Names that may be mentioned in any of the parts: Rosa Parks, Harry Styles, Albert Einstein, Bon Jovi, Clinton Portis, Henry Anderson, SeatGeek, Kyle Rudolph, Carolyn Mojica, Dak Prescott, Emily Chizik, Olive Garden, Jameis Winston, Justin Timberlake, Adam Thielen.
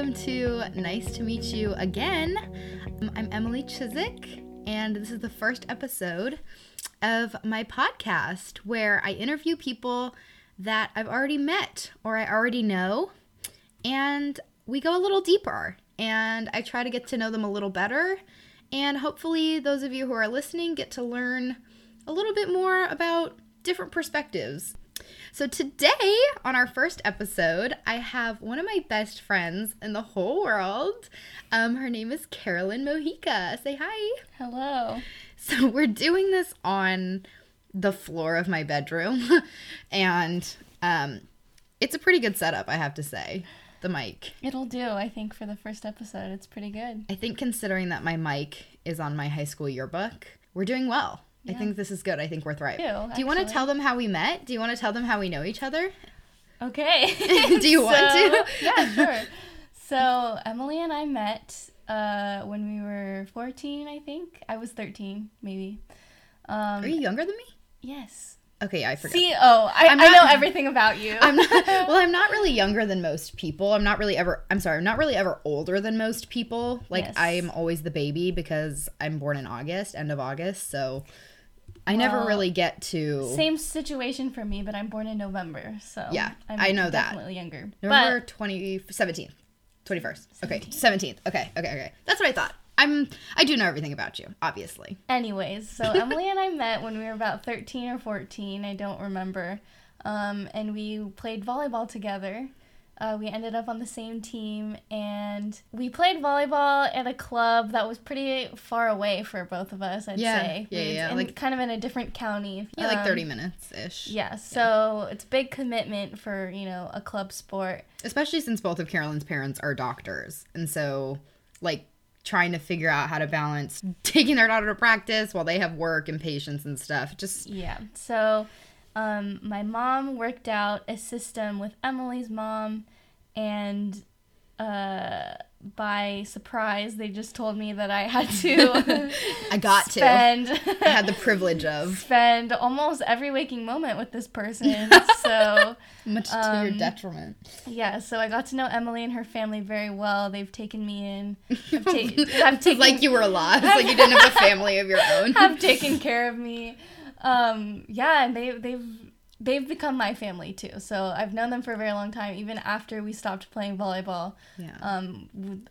welcome to Nice to Meet You Again. I'm Emily Chizik, and this is the first episode of my podcast where I interview people that I've already met or I already know, and we go a little deeper, and I try to get to know them a little better, and hopefully those of you who are listening get to learn a little bit more about different perspectives. So today, on our first episode, I have one of my best friends in the whole world. Her name is Carolyn Mojica. Say hi. Hello. So we're doing this on the floor of my bedroom, and it's a pretty good setup, I have to say. The mic. It'll do, I think, for the first episode. It's pretty good. I think considering that my mic is on my high school yearbook, we're doing well. Yeah. I think this is good. I think we're thriving. Do you want to tell them how we met? Do you want to tell them how we know each other? Okay. Do you want to? Yeah, sure. So Emily and I met when we were 14, I think. I was 13, maybe. Are you younger than me? Yes. Okay, I forgot. See, I know everything about you. I'm not really younger than most people. I'm not really ever older than most people. Like, yes. I'm always the baby because I'm born in August, end of August, so never really get to... Same situation for me, but I'm born in November, so... Yeah, I know that. I'm definitely younger. November 17th. 21st. 17th. Okay, 17th. Okay. That's what I thought. I do know everything about you, obviously. Anyways, so Emily and I met when we were about 13 or 14. I don't remember. And we played volleyball together. We ended up on the same team, and we played volleyball at a club that was pretty far away for both of us, I'd say. Yeah. Kind of in a different county. Yeah, 30 minutes-ish. Yeah, so it's a big commitment for, a club sport. Especially since both of Carolyn's parents are doctors, and so, trying to figure out how to balance taking their daughter to practice while they have work and patients and stuff. So my mom worked out a system with Emily's mom, and by surprise, they just told me that I had to I had the privilege of spend almost every waking moment with this person, so much to your detriment. Yeah, so I got to know Emily and her family very well. They've taken me in. Like you were lost, like you didn't have a family of your own. Have taken care of me. And they've become my family, too. So I've known them for a very long time, even after we stopped playing volleyball. Yeah.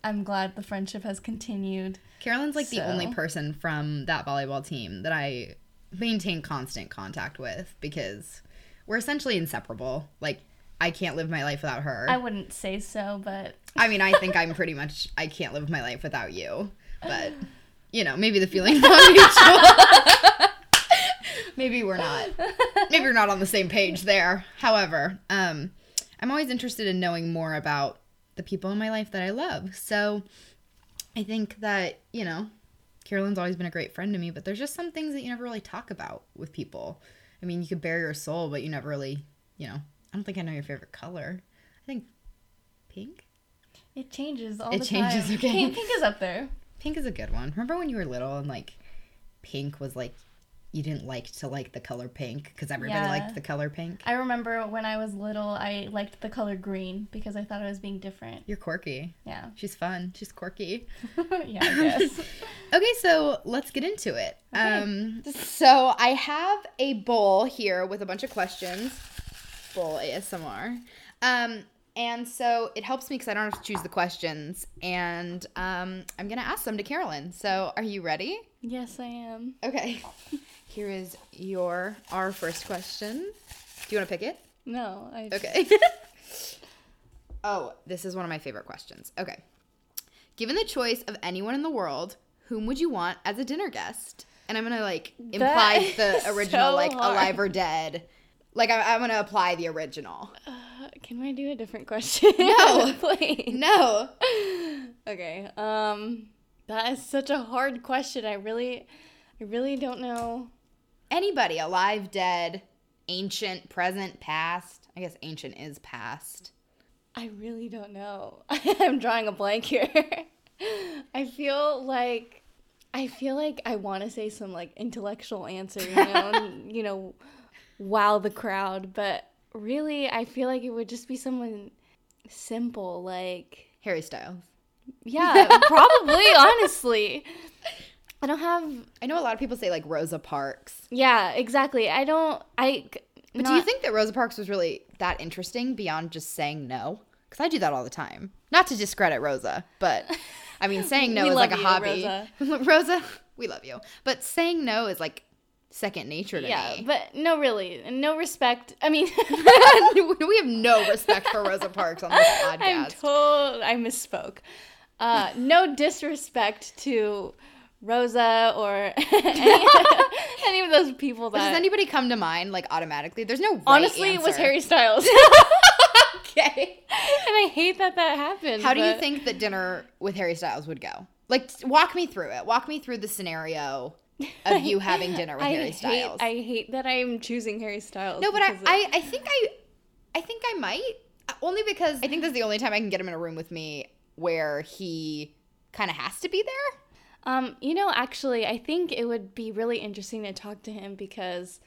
I'm glad the friendship has continued. Carolyn's, the only person from that volleyball team that I maintain constant contact with because we're essentially inseparable. I can't live my life without her. I wouldn't say so, but... I think I'm pretty much, I can't live my life without you. But, maybe the feeling's not mutual. Maybe we're not. Maybe we're not on the same page there. However, I'm always interested in knowing more about the people in my life that I love. So I think that, Carolyn's always been a great friend to me, but there's just some things that you never really talk about with people. You could bare your soul, but you never really, I don't think I know your favorite color. I think pink? It changes all the time. It changes, you can. Pink is up there. Pink is a good one. Remember when you were little and, pink was, you didn't like to like the color pink because everybody liked the color pink. I remember when I was little, I liked the color green because I thought I was being different. You're quirky. Yeah. She's fun. She's quirky. Yeah, I guess. Okay, so let's get into it. Okay. So I have a bowl here with a bunch of questions. Bowl ASMR. And so it helps me because I don't have to choose the questions. And I'm going to ask them to Carolyn. So are you ready? Yes, I am. Okay. Here is our first question. Do you want to pick it? No. Okay. Oh, this is one of my favorite questions. Okay. Given the choice of anyone in the world, whom would you want as a dinner guest? And I'm going to, imply the original, so alive or dead. I'm going to apply the original. Can I do a different question? No. Please. No. Okay. That is such a hard question. I really don't know. Anybody, alive, dead, ancient, present, past. I guess ancient is past. I really don't know. I'm drawing a blank here. I feel like I want to say some intellectual answer, and, wow the crowd, but really I feel like it would just be someone simple, Harry Styles. Yeah, probably, honestly. I know a lot of people say, like, Rosa Parks. Yeah, exactly. But do you think that Rosa Parks was really that interesting beyond just saying no? Because I do that all the time. Not to discredit Rosa, but, I mean, saying no is like a hobby. Rosa, we love you. But saying no is, like, second nature to me. Yeah, but no, really. No respect. I mean. We have no respect for Rosa Parks on this podcast. I misspoke. No disrespect to Rosa or any of those people that. Does anybody come to mind, like, automatically? There's no right honestly, answer. It was Harry Styles. Okay. And I hate that happened. How do you think that dinner with Harry Styles would go? Like, walk me through it. Walk me through the scenario of you having dinner with Harry Styles. I hate that I'm choosing Harry Styles. No, but I think I might. Only because I think this is the only time I can get him in a room with me where he kind of has to be there. Actually, I think it would be really interesting to talk to him because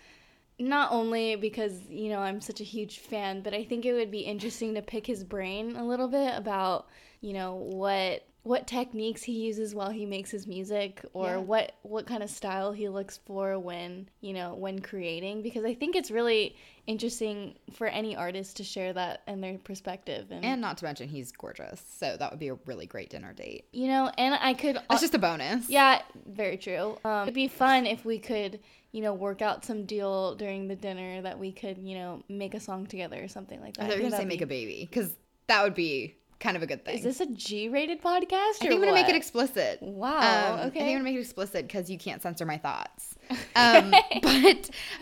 not only because, you know, I'm such a huge fan, but I think it would be interesting to pick his brain a little bit about, you know, what techniques he uses while he makes his music or what kind of style he looks for when, you know, when creating. Because I think it's really interesting for any artist to share that and their perspective. And not to mention he's gorgeous. So that would be a really great dinner date. You know, and I could... That's just a bonus. Yeah, very true. It'd be fun if we could, you know, work out some deal during the dinner that we could, you know, make a song together or something like that. I thought you were going to say make a baby because that would be... kind of a good thing. Is this a G-rated podcast? I think I'm going to make it explicit. Wow. Okay. I think I'm going to make it explicit because you can't censor my thoughts. But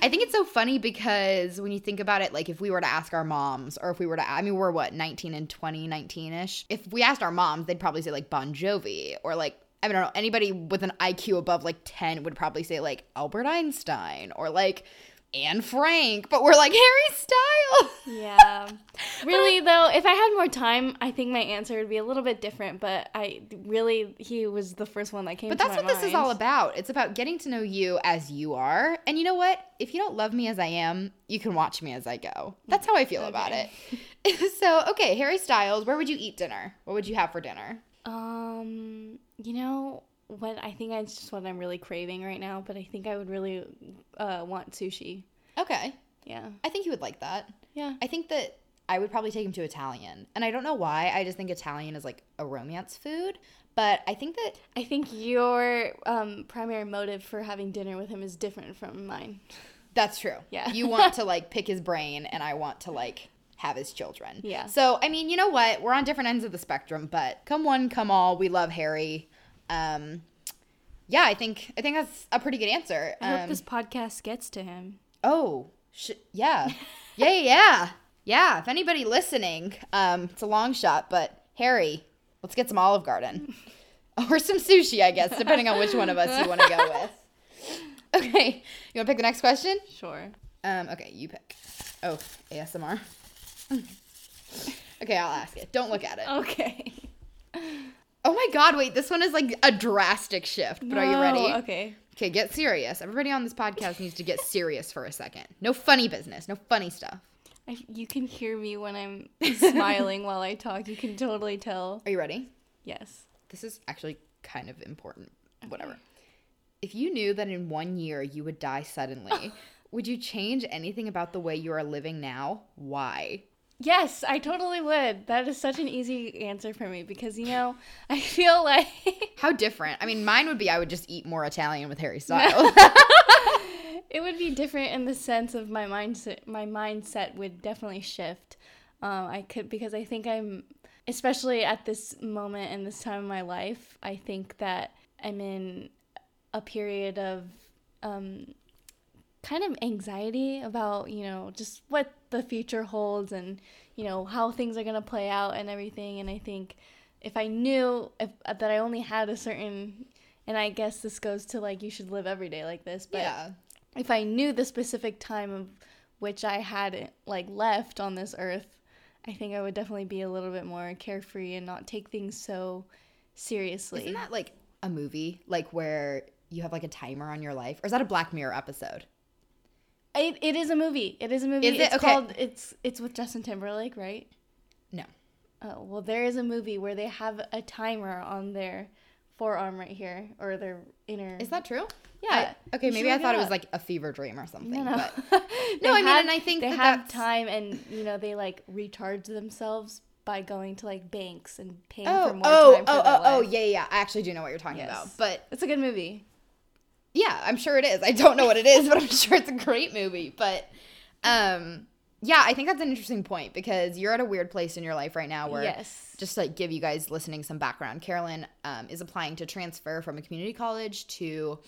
I think it's so funny because when you think about it, like if we were to ask our moms or if we were to, I mean, we're what, 19 and 20, 19-ish? If we asked our moms, they'd probably say like Bon Jovi or like, I don't know, anybody with an IQ above like 10 would probably say like Albert Einstein or like Anne Frank, but we're like Harry Styles. Yeah. Really though, if I had more time, I think my answer would be a little bit different, but he was the first one that came to my mind. But that's what this is all about. It's about getting to know you as you are. And you know what? If you don't love me as I am, you can watch me as I go. That's how I feel about it. So, okay, Harry Styles, where would you eat dinner? What would you have for dinner? You know, I think it's just what I'm really craving right now, but I think I would really want sushi. Okay. Yeah. I think he would like that. Yeah. I think that I would probably take him to Italian. And I don't know why. I just think Italian is like a romance food. But I think that... I think your primary motive for having dinner with him is different from mine. That's true. Yeah. You want to like pick his brain and I want to like... have his children. Yeah. So, I mean, you know what? We're on different ends of the spectrum, but come one, come all. We love Harry. Yeah, I think that's a pretty good answer. I hope this podcast gets to him. Oh, yeah. Yeah. Yeah, if anybody listening, it's a long shot, but Harry, let's get some Olive Garden. Or some sushi, I guess, depending on which one of us you want to go with. Okay. You want to pick the next question? Sure. Okay, you pick. Oh, ASMR. Okay, I'll ask it. Don't look at it. Okay. Oh my God, wait. This one is like a drastic shift, but are you ready? Okay. Okay, get serious. Everybody on this podcast needs to get serious for a second. No funny business. No funny stuff. You can hear me when I'm smiling while I talk. You can totally tell. Are you ready? Yes. This is actually kind of important. Okay. Whatever. If you knew that in 1 year you would die suddenly, would you change anything about the way you are living now? Why? Yes, I totally would. That is such an easy answer for me because, you know, I feel like... How different? I mean, mine would be I would just eat more Italian with Harry Styles. It would be different in the sense of my mindset. My mindset would definitely shift. Because I think I'm, especially at this moment and this time of my life, I think that I'm in a period of... kind of anxiety about, you know, just what the future holds and, you know, how things are going to play out and everything. And I think if I knew that I only had a certain, and I guess this goes to like, you should live every day like this. But if I knew the specific time of which I had like left on this earth, I think I would definitely be a little bit more carefree and not take things so seriously. Isn't that like a movie, like where you have like a timer on your life? Or is that a Black Mirror episode? It is a movie. It's called, it's with Justin Timberlake, right? No. Oh, well, there is a movie where they have a timer on their forearm right here, or their inner... Is that true? Yeah. Okay, maybe I thought it was like a fever dream or something. No, but... no, I mean, and I think they have time, and, you know, they like recharge themselves by going to like banks and paying for more time for their life. Yeah. I actually do know what you're talking about, but... It's a good movie. Yeah, I'm sure it is. I don't know what it is, but I'm sure it's a great movie. But, yeah, I think that's an interesting point because you're at a weird place in your life right now where just to like give you guys listening some background, Carolyn is applying to transfer from a community college to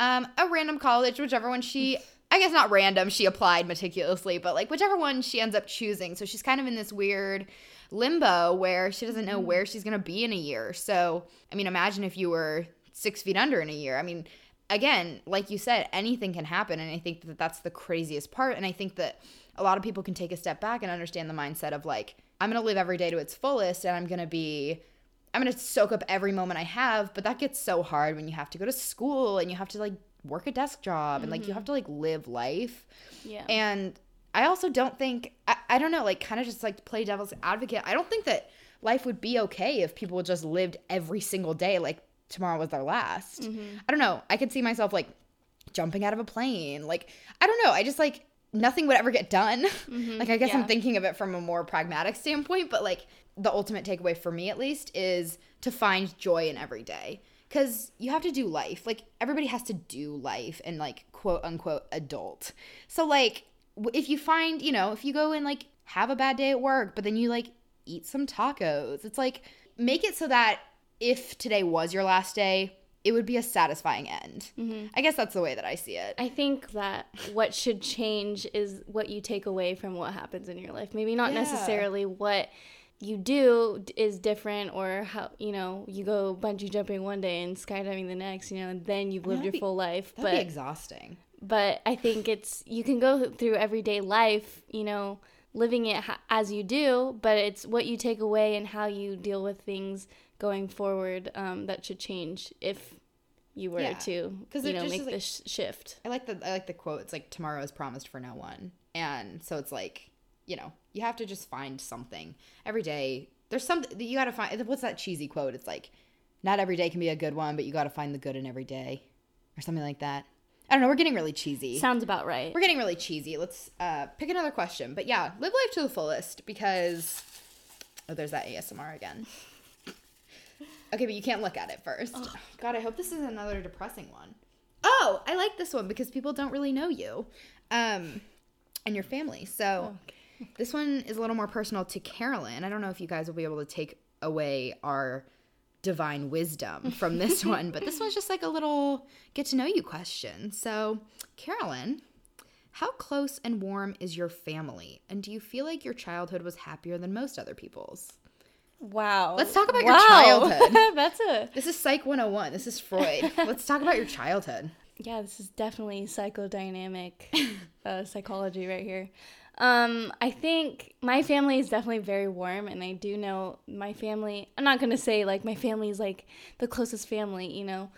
a random college, whichever one she – I guess not random. She applied meticulously, but like whichever one she ends up choosing. So she's kind of in this weird limbo where she doesn't know where she's going to be in a year. So, I mean, imagine if you were 6 feet under in a year. I mean – again, like you said, anything can happen, and I think that that's the craziest part, and I think that a lot of people can take a step back and understand the mindset of, like, I'm going to live every day to its fullest, and I'm going to soak up every moment I have, but that gets so hard when you have to go to school, and you have to, like, work a desk job, and, like, you have to, like, live life. Yeah. And I also don't think – I don't know, like, kind of just, like, play devil's advocate. I don't think that life would be okay if people just lived every single day, like, tomorrow was their last. I don't know. I could see myself like jumping out of a plane. Like, I don't know. I just like nothing would ever get done. Like, I guess I'm thinking of it from a more pragmatic standpoint, but like the ultimate takeaway for me at least is to find joy in every day because you have to do life. Like, everybody has to do life and like quote unquote adult. So like if you find, you know, if you go and like have a bad day at work, but then you like eat some tacos, it's like make it so that if today was your last day, it would be a satisfying end. I guess that's the way that I see it. I think that what should change is what you take away from what happens in your life. Maybe not necessarily what you do is different or how, you know, you go bungee jumping one day and skydiving the next, you know, and then you've lived your full life. That'd be exhausting. But I think it's, you can go through everyday life, you know, living it as you do, but it's what you take away and how you deal with things going forward that should change if you were to, you know, make this shift. I like the quote. It's like, tomorrow is promised for no one. And so it's like, you know, you have to just find something every day. There's something that you got to find. What's that cheesy quote? It's like, not every day can be a good one, but you got to find the good in every day or something like that. I don't know. We're getting really cheesy. Sounds about right. We're getting really cheesy. Let's pick another question. But yeah, live life to the fullest because – oh, there's that ASMR again. Okay, but you can't look at it first. Oh. God, I hope this is another depressing one. Oh, I like this one because people don't really know you and your family. So this one is a little more personal to Carolyn. I don't know if you guys will be able to take away our divine wisdom from this one, but this one's just like a little get-to-know-you question. So, Carolyn, how close and warm is your family? And do you feel like your childhood was happier than most other people's? Wow. Let's talk about your childhood. This is Psych 101. This is Freud. Let's talk about your childhood. Yeah, this is definitely psychodynamic psychology right here. I think my family is definitely very warm, and I do know my family. I'm not going to say, like, my family is, like, the closest family, you know.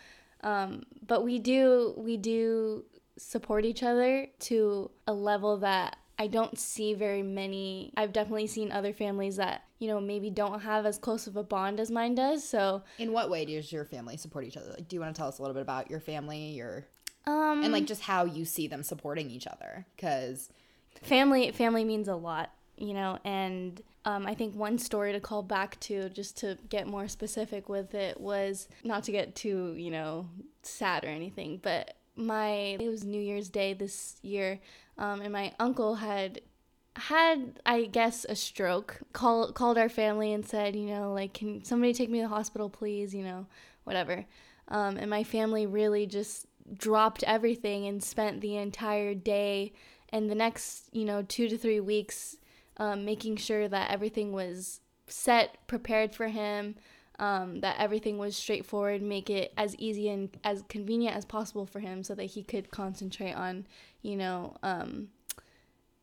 But we do support each other to a level that I don't see very many. I've definitely seen other families that, you know, maybe don't have as close of a bond as mine does. So, in what way does your family support each other? Like, do you want to tell us a little bit about your family, and like just how you see them supporting each other? Because family means a lot, you know. And I think one story to call back to, just to get more specific with it, was not to get too, you know, sad or anything, but it was New Year's Day this year. And my uncle had, I guess, a stroke, called our family and said, you know, like, can somebody take me to the hospital, please, you know, whatever. And my family really just dropped everything and spent the entire day and the next, you know, 2 to 3 weeks making sure that everything was set, prepared for him, that everything was straightforward, make it as easy and as convenient as possible for him so that he could concentrate on, you know,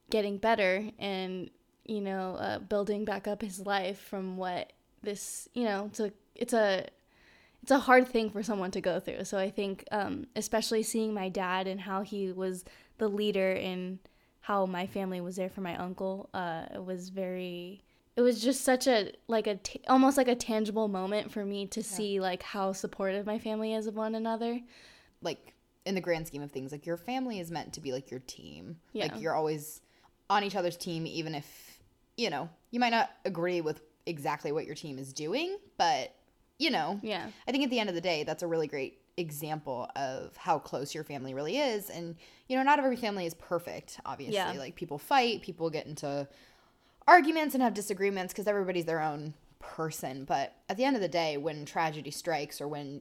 getting better and, you know, building back up his life from what this, you know, it's a hard thing for someone to go through. So I think, especially seeing my dad and how he was the leader and how my family was there for my uncle, it was very it was just such a, like, almost like a tangible moment for me to see, like, how supportive my family is of one another. Like, in the grand scheme of things, like, your family is meant to be, like, your team. Yeah. Like, you're always on each other's team, even if, you know, you might not agree with exactly what your team is doing, but, you know. Yeah. I think at the end of the day, that's a really great example of how close your family really is. And, you know, not every family is perfect, obviously. Yeah. Like, people fight, people get into arguments and have disagreements because everybody's their own person. But at the end of the day, when tragedy strikes or when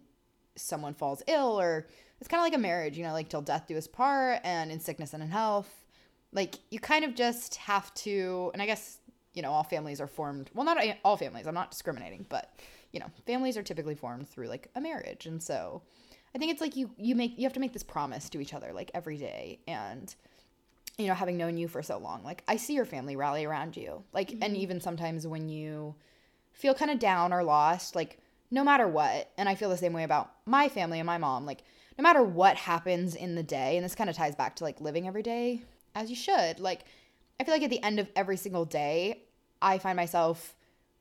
someone falls ill, or it's kind of like a marriage, you know, like, till death do us part and in sickness and in health, like, you kind of just have to, and I guess, you know, all families are formed, well, not all families, I'm not discriminating, but, you know, families are typically formed through, like, a marriage. And so I think it's like you have to make this promise to each other, like, every day. And, you know, having known you for so long, like, I see your family rally around you. Like, mm-hmm. and even sometimes when you feel kind of down or lost, like, no matter what, and I feel the same way about my family and my mom, like, no matter what happens in the day, and this kind of ties back to, like, living every day as you should, like, I feel like at the end of every single day, I find myself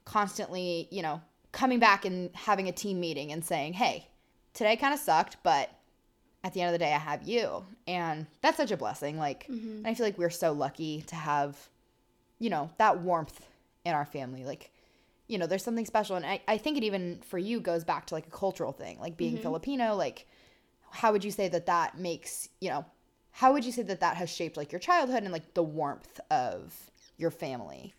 constantly, you know, coming back and having a team meeting and saying, hey, today kind of sucked, but at the end of the day, I have you. And that's such a blessing. Like, mm-hmm. and I feel like we're so lucky to have, you know, that warmth in our family. Like, you know, there's something special. And I think it even for you goes back to, like, a cultural thing, like being mm-hmm. Filipino. Like, how would you say that that makes, you know, how would you say that that has shaped, like, your childhood and, like, the warmth of your family?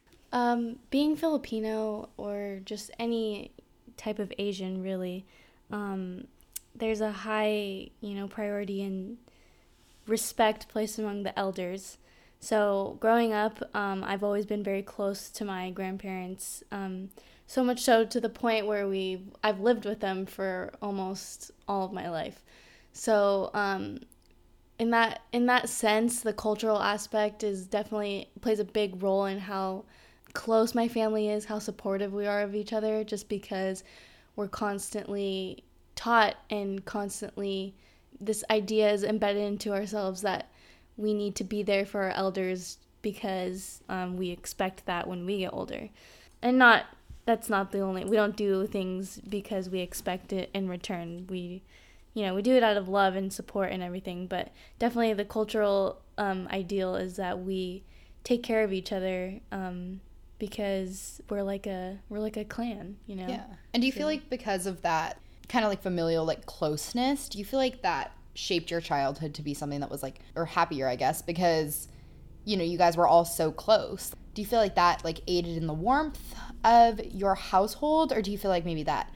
Being Filipino, or just any type of Asian, really, there's a high, you know, priority and respect placed among the elders. So growing up, I've always been very close to my grandparents, so much so to the point where I've lived with them for almost all of my life. So in that sense, the cultural aspect is definitely plays a big role in how close my family is, how supportive we are of each other, just because we're constantly taught and constantly this idea is embedded into ourselves that we need to be there for our elders because we expect that when we get older. And we don't do things because we expect it in return. We, you know, we do it out of love and support and everything, but definitely the cultural ideal is that we take care of each other because we're like a clan, you know? Yeah. And do you feel like because of that kind of like familial, like, closeness, do you feel like that shaped your childhood to be something that was like, or happier, I guess, because, you know, you guys were all so close? Do you feel like that, like, aided in the warmth of your household, or do you feel like maybe that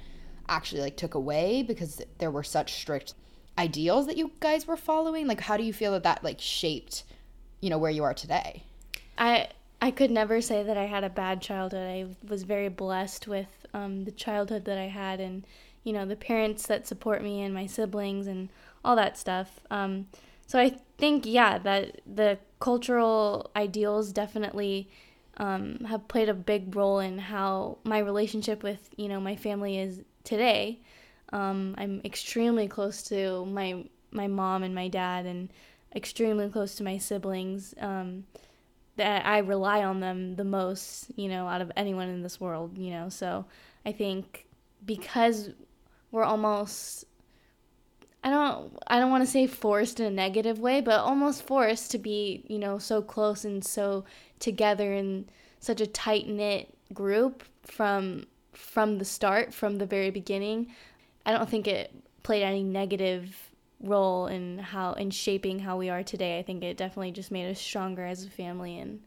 actually, like, took away because there were such strict ideals that you guys were following? Like, how do you feel that that, like, shaped, you know, where you are today? I could never say that I had a bad childhood. I was very blessed with the childhood that I had, and, you know, the parents that support me and my siblings and all that stuff. So I think, yeah, that the cultural ideals definitely have played a big role in how my relationship with, you know, my family is today. I'm extremely close to my mom and my dad, and extremely close to my siblings. That I rely on them the most, you know, out of anyone in this world, you know. So I think because we're almost, I don't want to say forced in a negative way, but almost forced to be, you know, so close and so together in such a tight-knit group from the start, from the very beginning. I don't think it played any negative role in shaping how we are today. I think it definitely just made us stronger as a family, and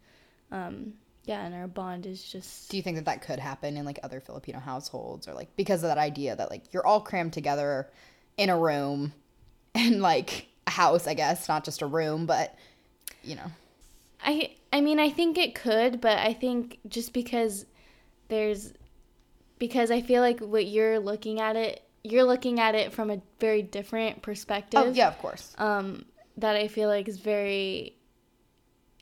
and our bond is just... Do you think that that could happen in, like, other Filipino households, or, like, because of that idea that, like, you're all crammed together in a room and, like, a house, I guess, not just a room, but, you know. I mean, I think it could, but I think just because I feel like what you're looking at it from a very different perspective. Oh, yeah, of course. That I feel like is very...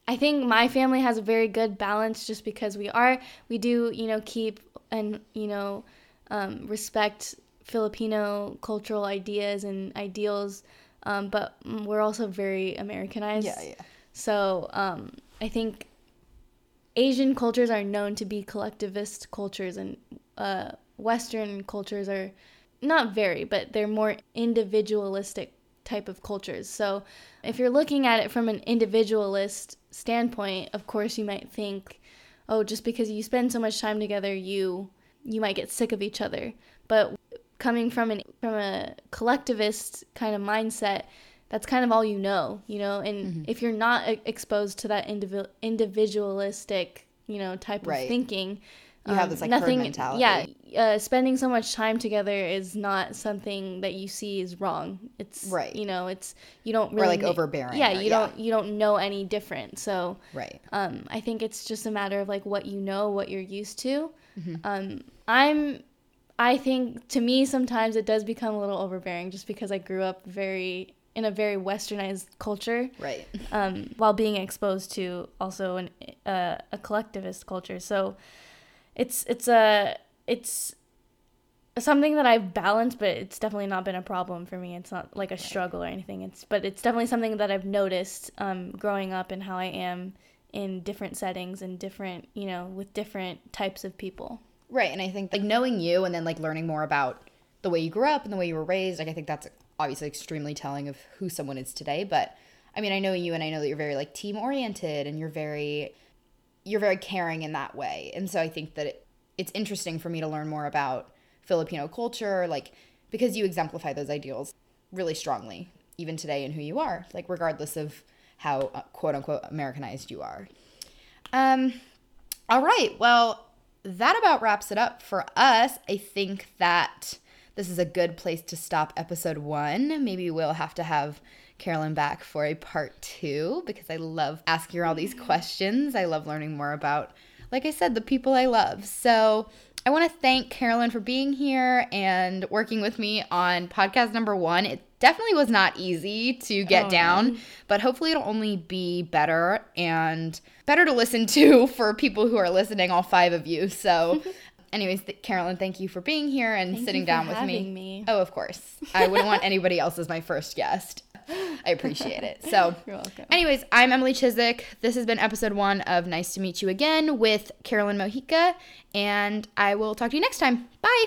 I think my family has a very good balance, just because we do, you know, keep and, you know, respect Filipino cultural ideas and ideals, but we're also very Americanized. Yeah, yeah. So I think Asian cultures are known to be collectivist cultures, and Western cultures are not very, but they're more individualistic type of cultures. So if you're looking at it from an individualist standpoint, of course you might think, oh, just because you spend so much time together, you might get sick of each other. But coming from a collectivist kind of mindset, that's kind of all you know, and if you're not exposed to that individualistic, type of thinking, you have this herd mentality. Yeah, spending so much time together is not something that you see is wrong. It's it's you don't really overbearing. Yeah, you don't know any different. So I think it's just a matter of what you know, what you're used to. I think to me sometimes it does become a little overbearing just because I grew up in a very westernized culture, while being exposed to also a collectivist culture. So. It's something that I've balanced, but it's definitely not been a problem for me. It's not like a struggle or anything. It's definitely something that I've noticed growing up and how I am in different settings and different, with different types of people. Right, and I think knowing you and then learning more about the way you grew up and the way you were raised, I think that's obviously extremely telling of who someone is today. But I mean, I know you and I know that you're very team oriented and you're very caring in that way. And so I think that it's interesting for me to learn more about Filipino culture, because you exemplify those ideals really strongly, even today in who you are, regardless of how, quote unquote, Americanized you are. All right. Well, that about wraps it up for us. I think that this is a good place to stop episode 1. Maybe we'll have to have Carolyn back for a part 2 because I love asking her all these questions. I love learning more about, like I said, the people I love. So I want to thank Carolyn for being here and working with me on podcast number 1. It definitely was not easy to get down, but hopefully it'll only be better and better to listen to for people who are listening, all 5 of you. So anyways, Carolyn, thank you for being here and sitting down with me. Oh, of course. I wouldn't want anybody else as my first guest. I appreciate it. So you're welcome. Anyways, I'm Emily Chizik. This has been episode 1 of Nice to Meet You Again with Carolyn Mojica, and I will talk to you next time. Bye.